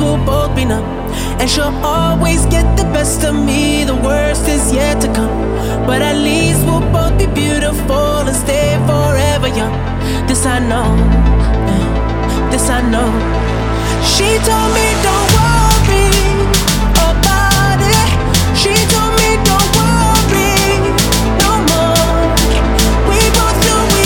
we'll both be numb. And she'll always get the best of me, the worst is yet to come. But at least we'll both be beautiful and stay forever young. This I know, this I know. She told me don't worry about it. She told me don't worry no more. We both know we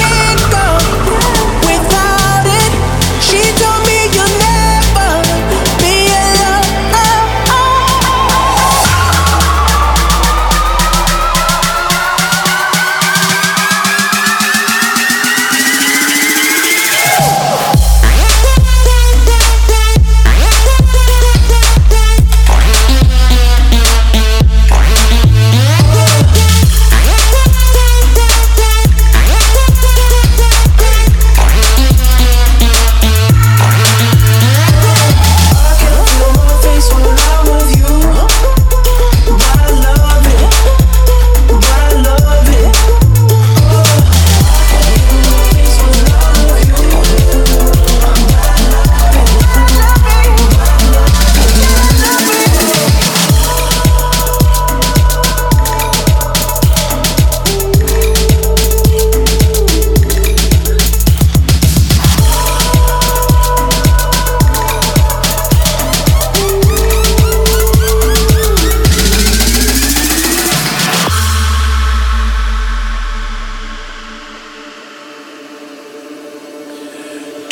can't go without it. She told me to never be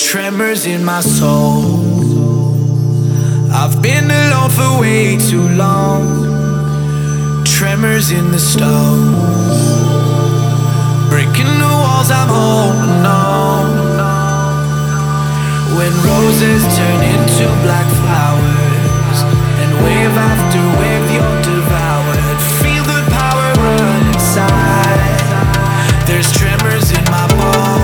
tremors in my soul. I've been alone for way too long. Tremors in the stone, breaking the walls I'm holding on. When roses turn into black flowers, and wave after wave you're devoured. Feel the power run inside. There's tremors in my bones.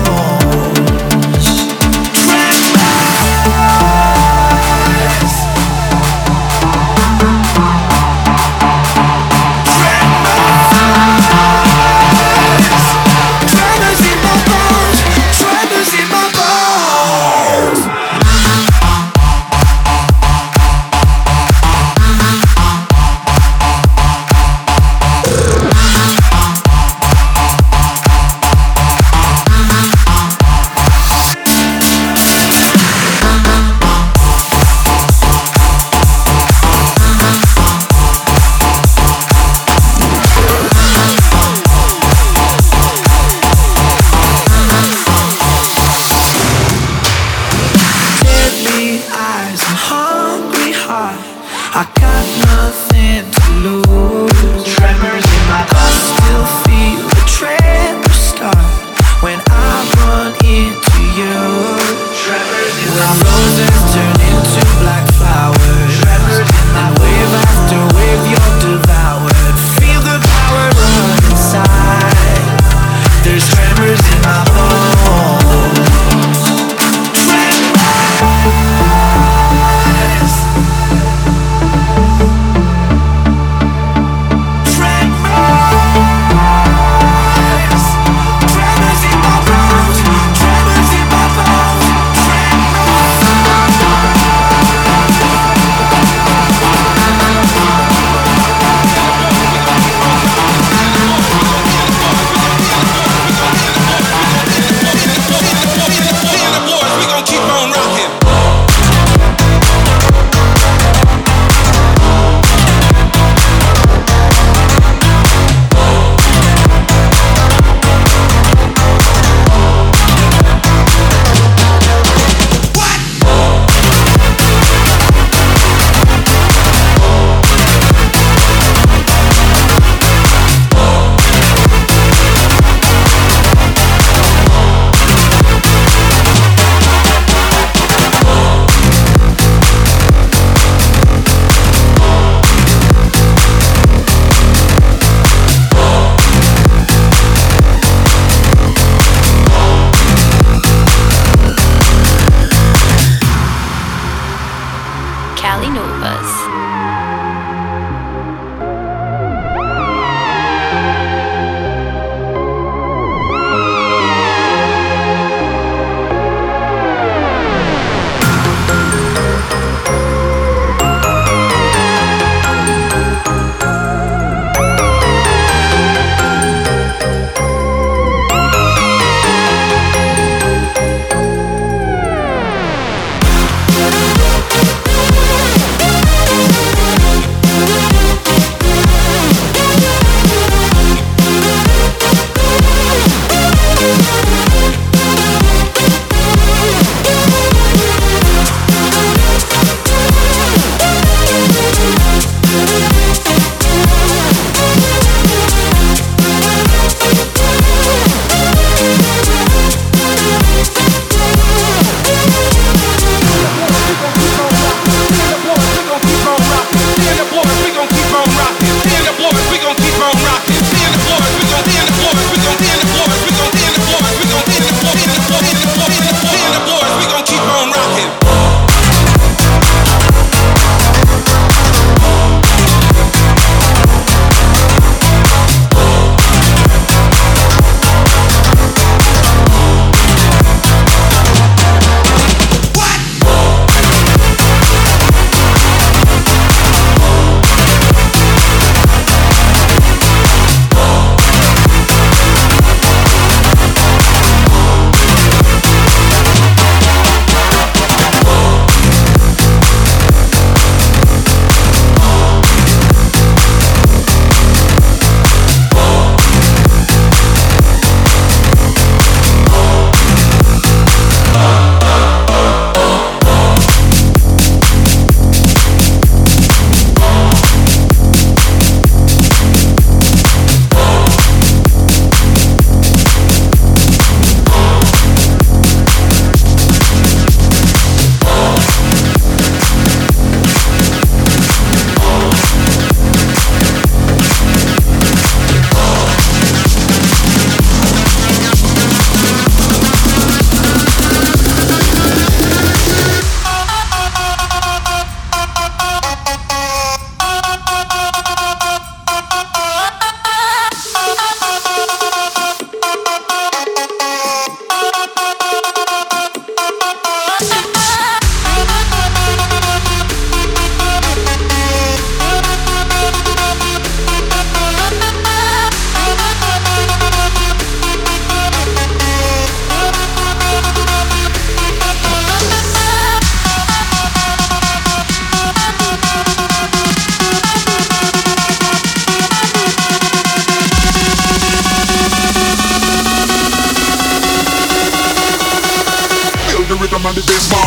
bottom under this bar.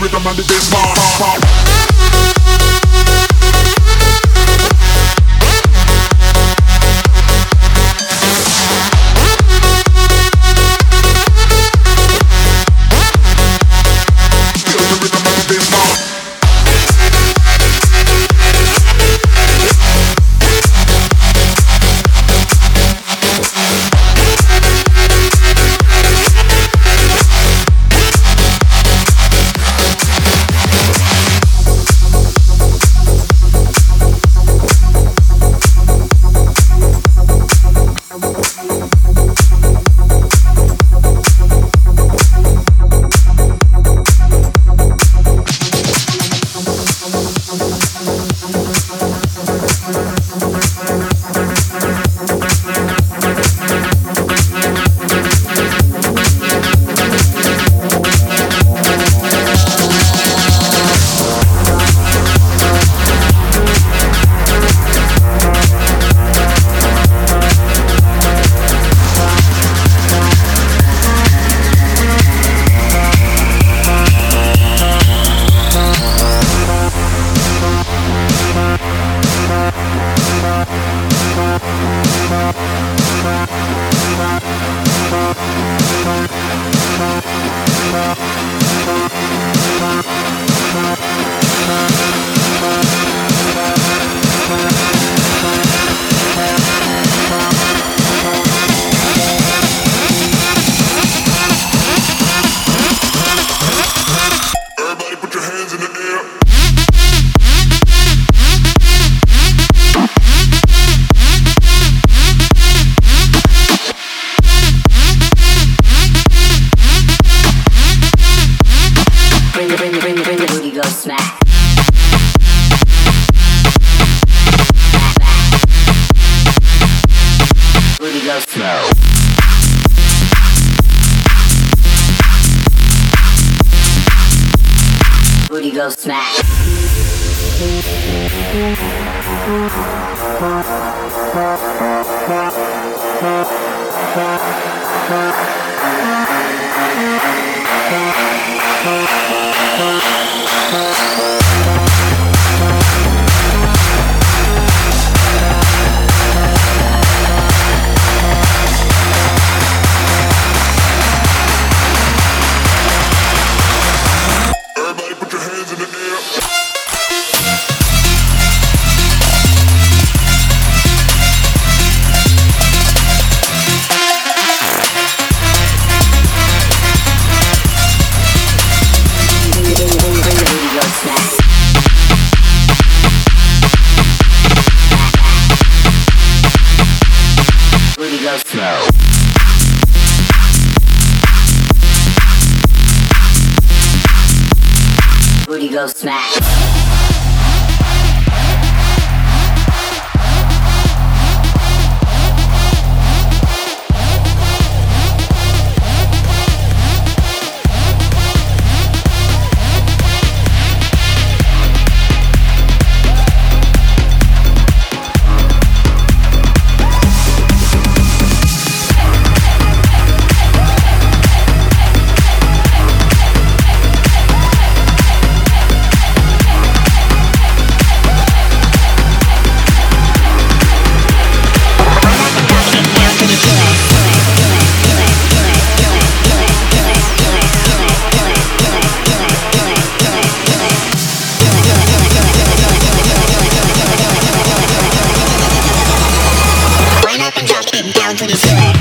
Rhythm under this bar. Go smash. Booty go smash. when you feel it.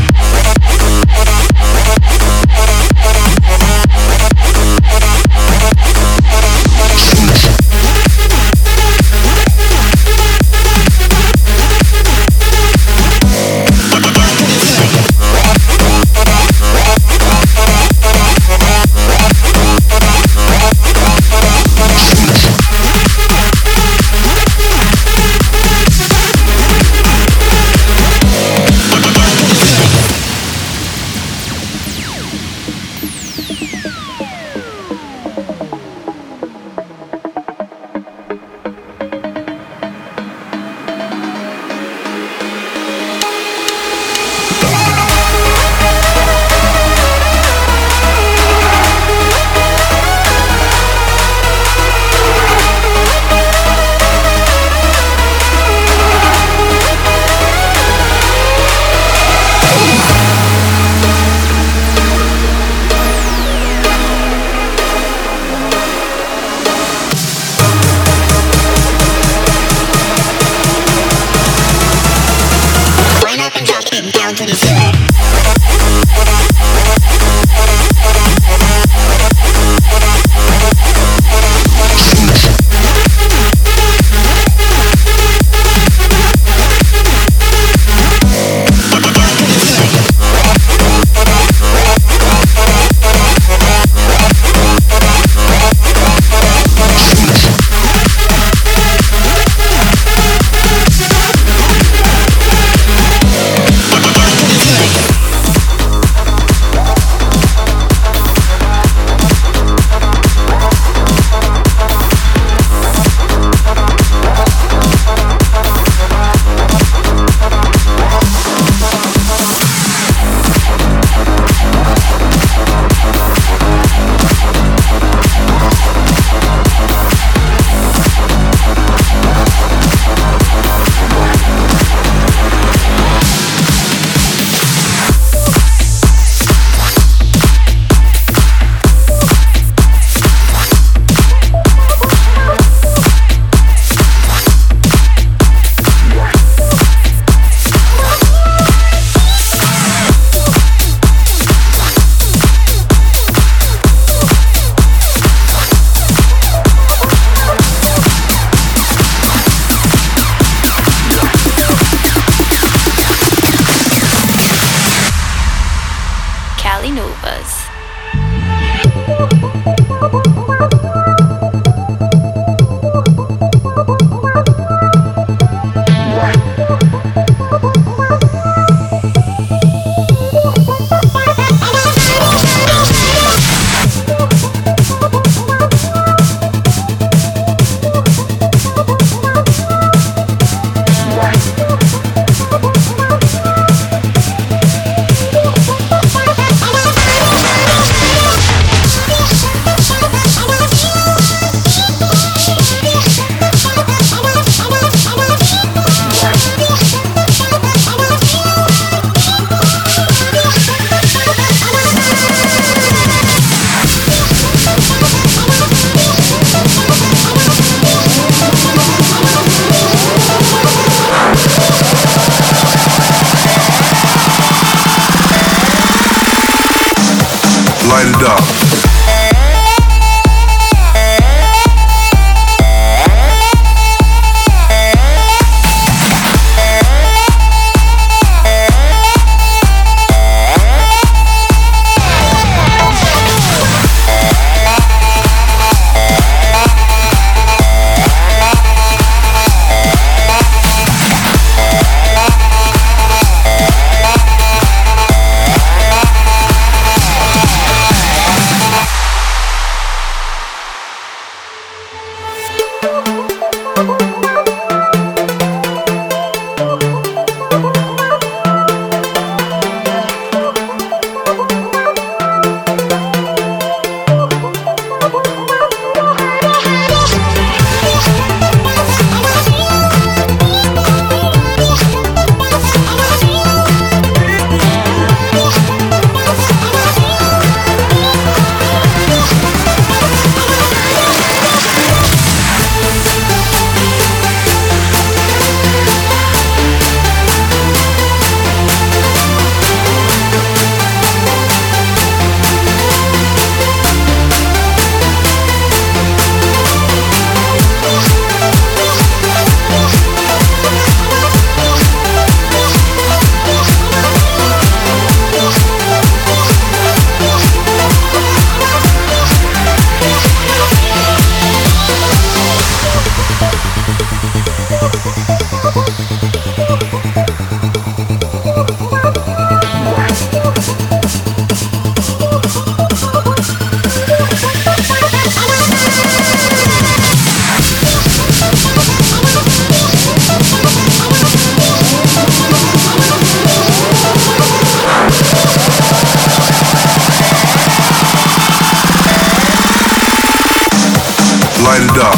light it up.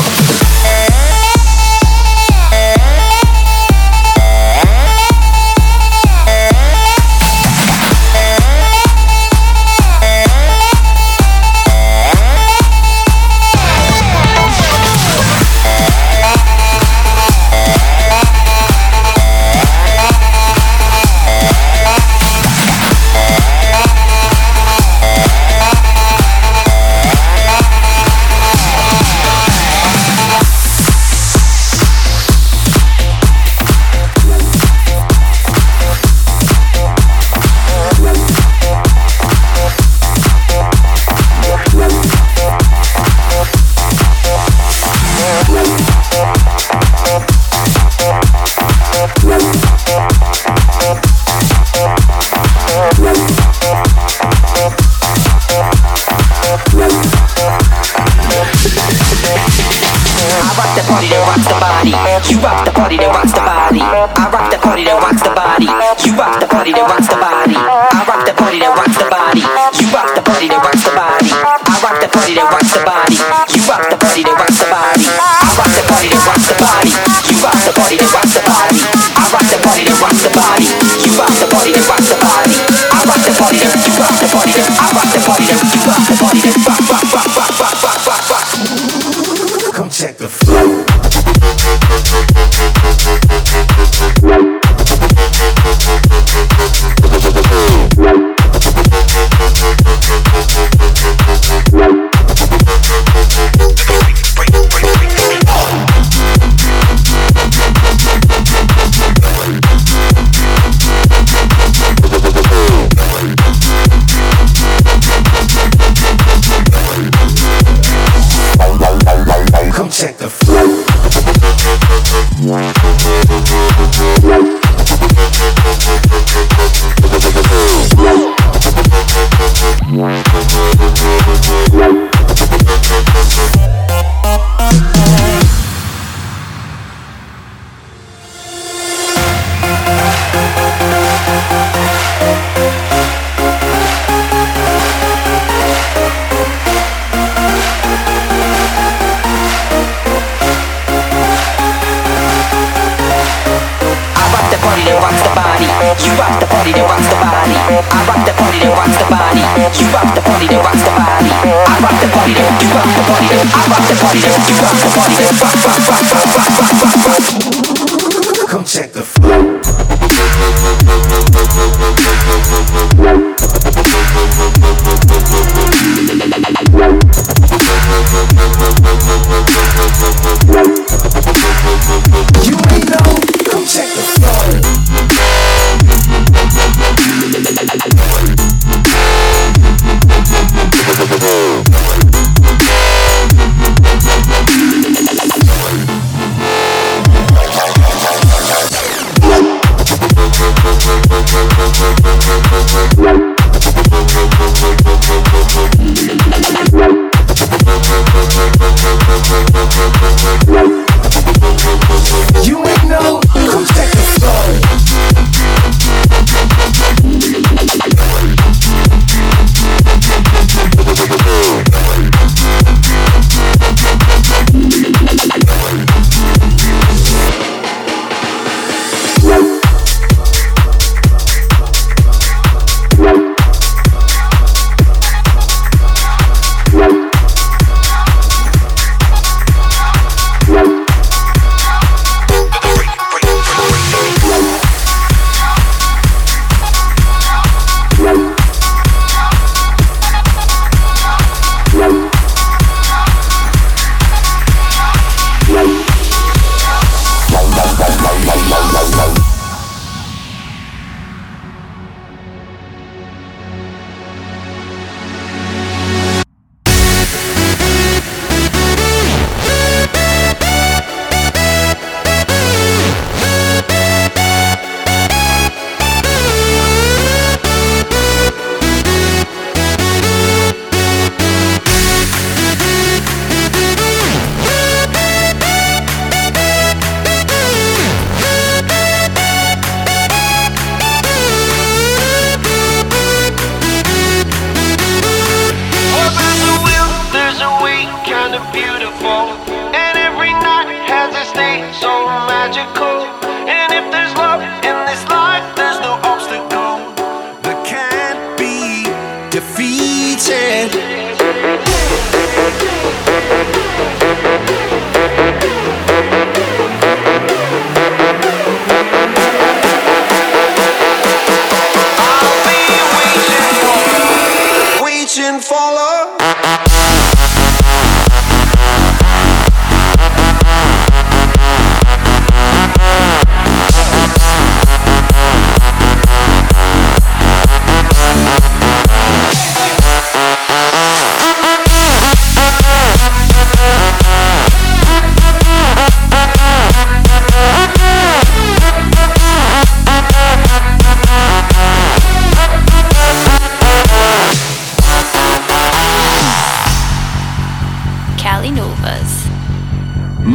follow.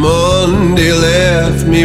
Monday left me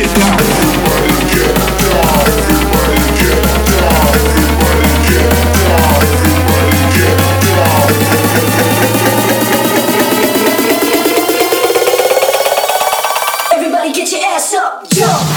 get down. Everybody get down. Everybody get down. Everybody get down. Everybody get down. Everybody get your ass up, jump.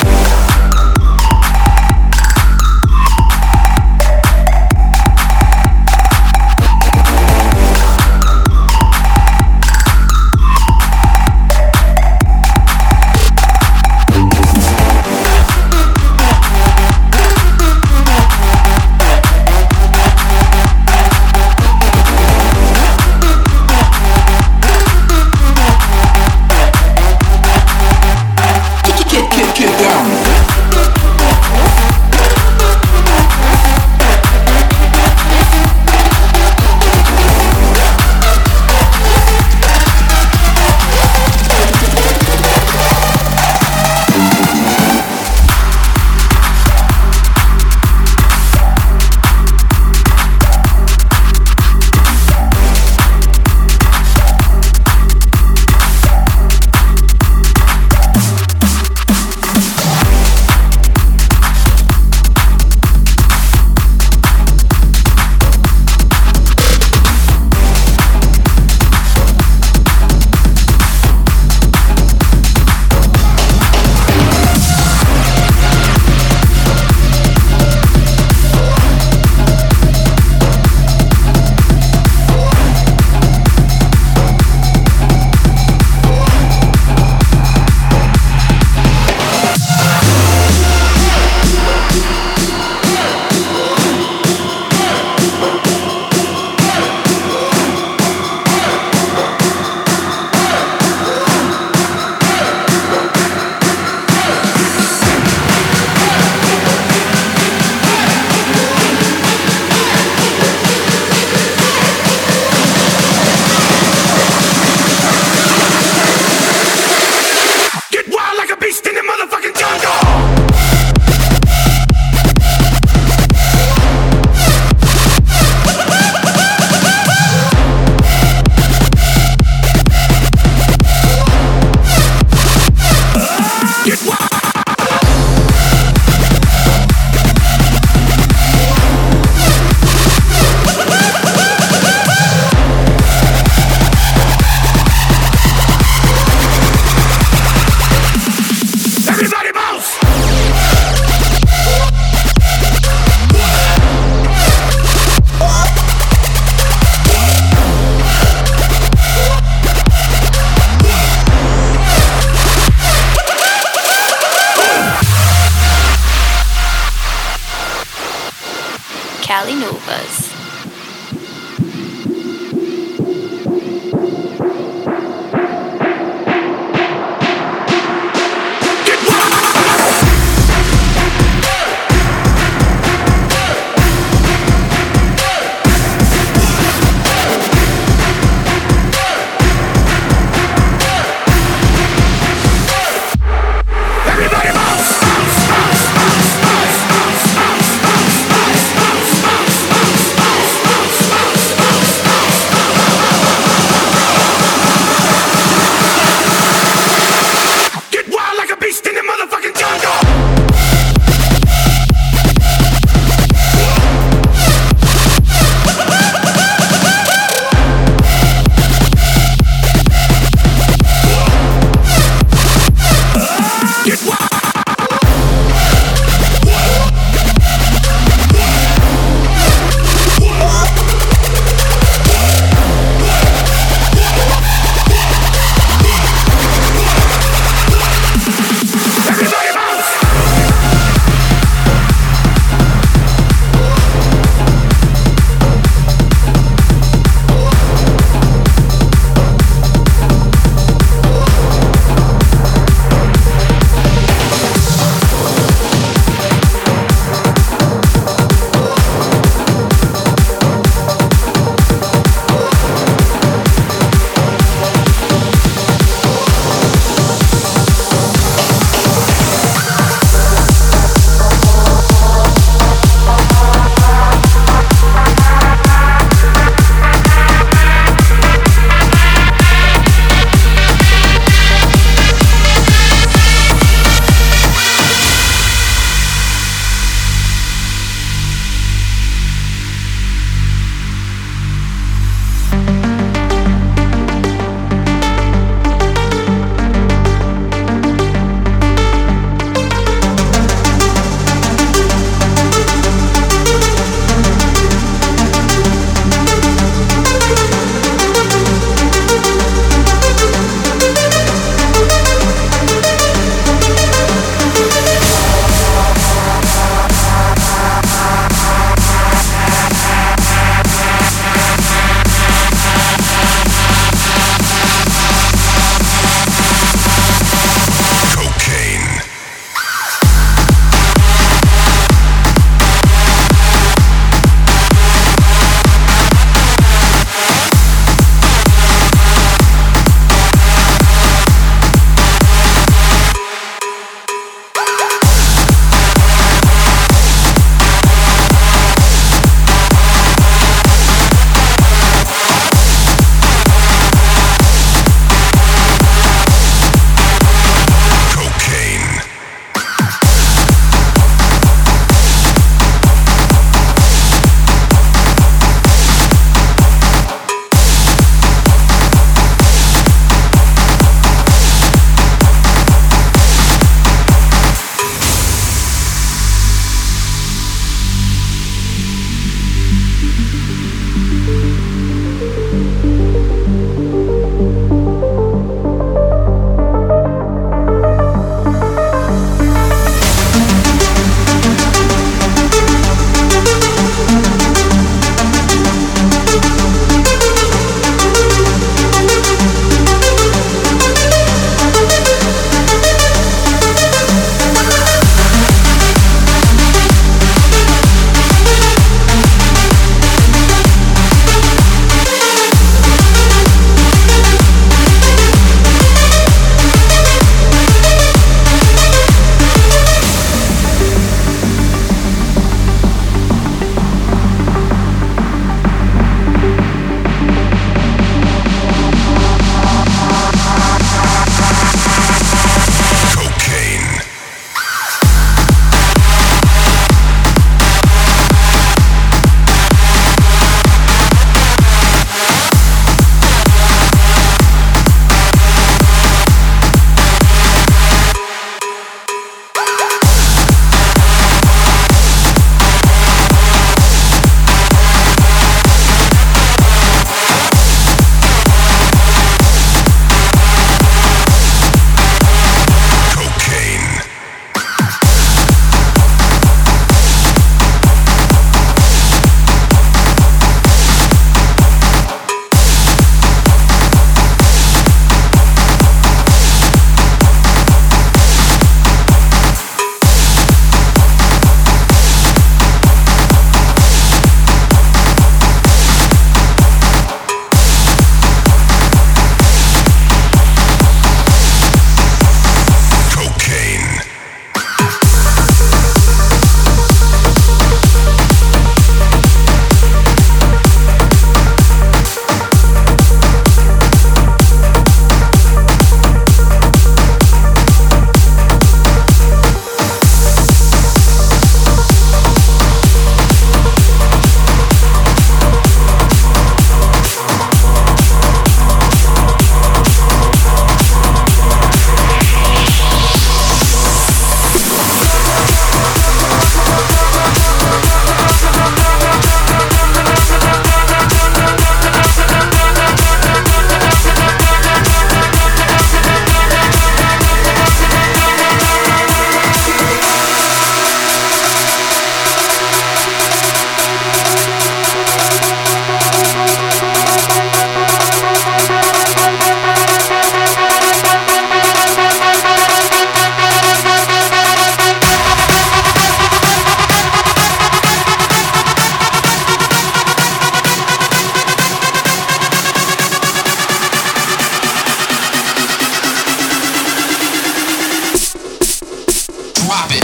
drop it.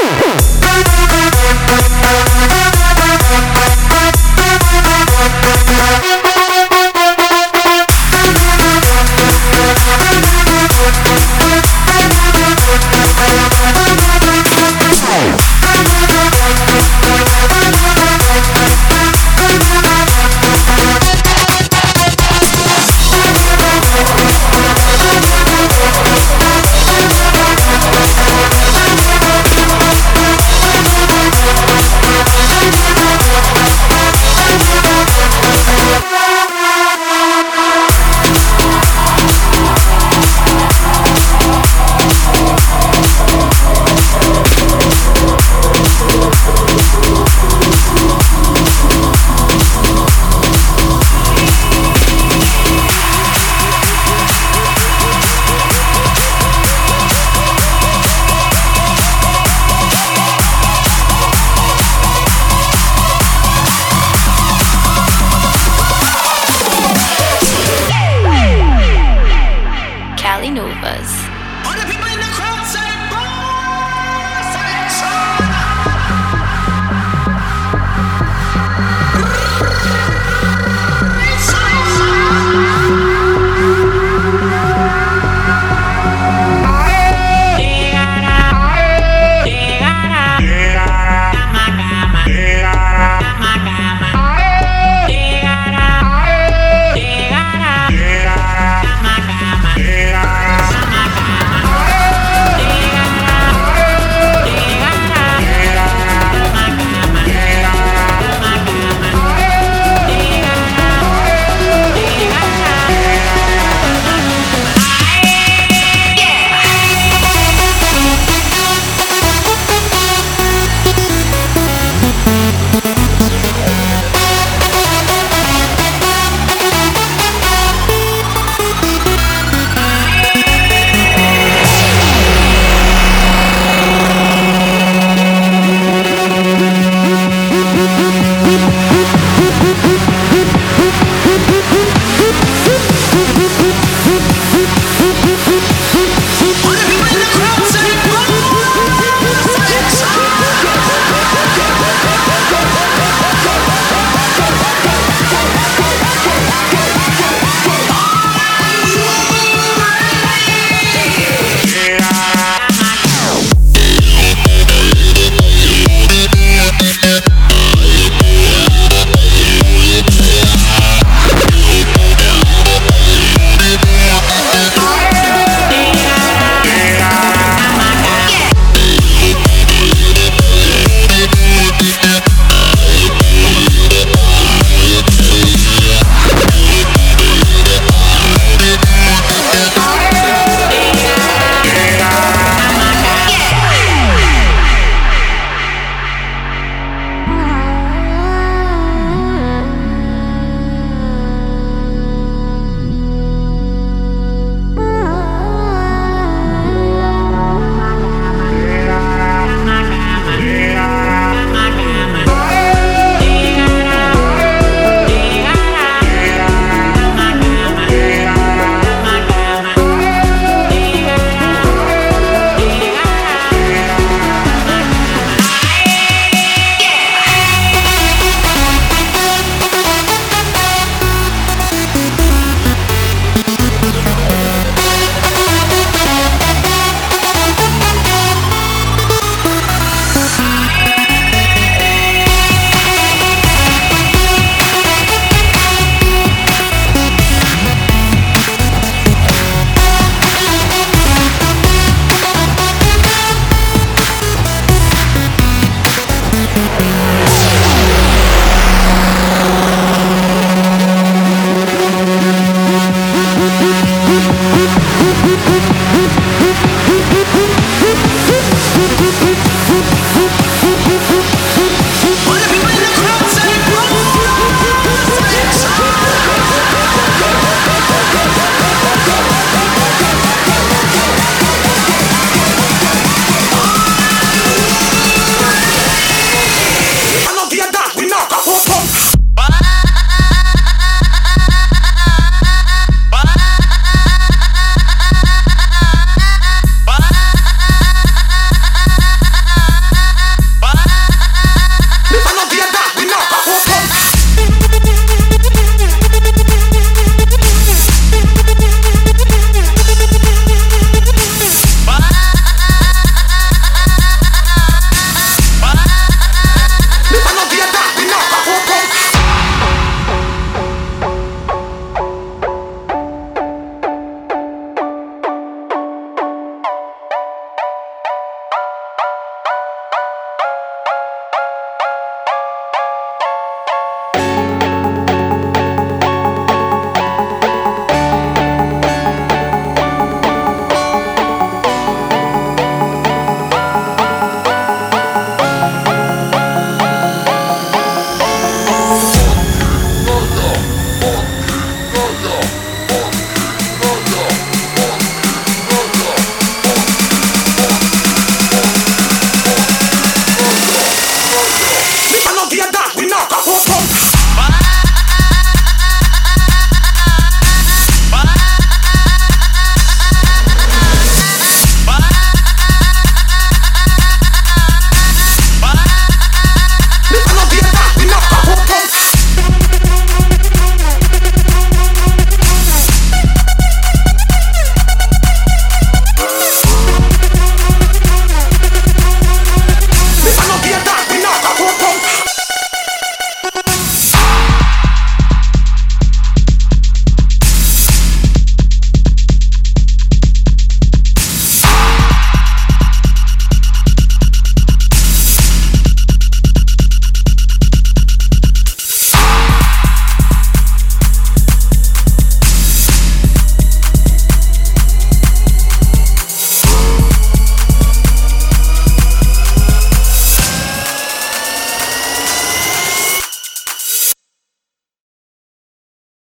Drop it.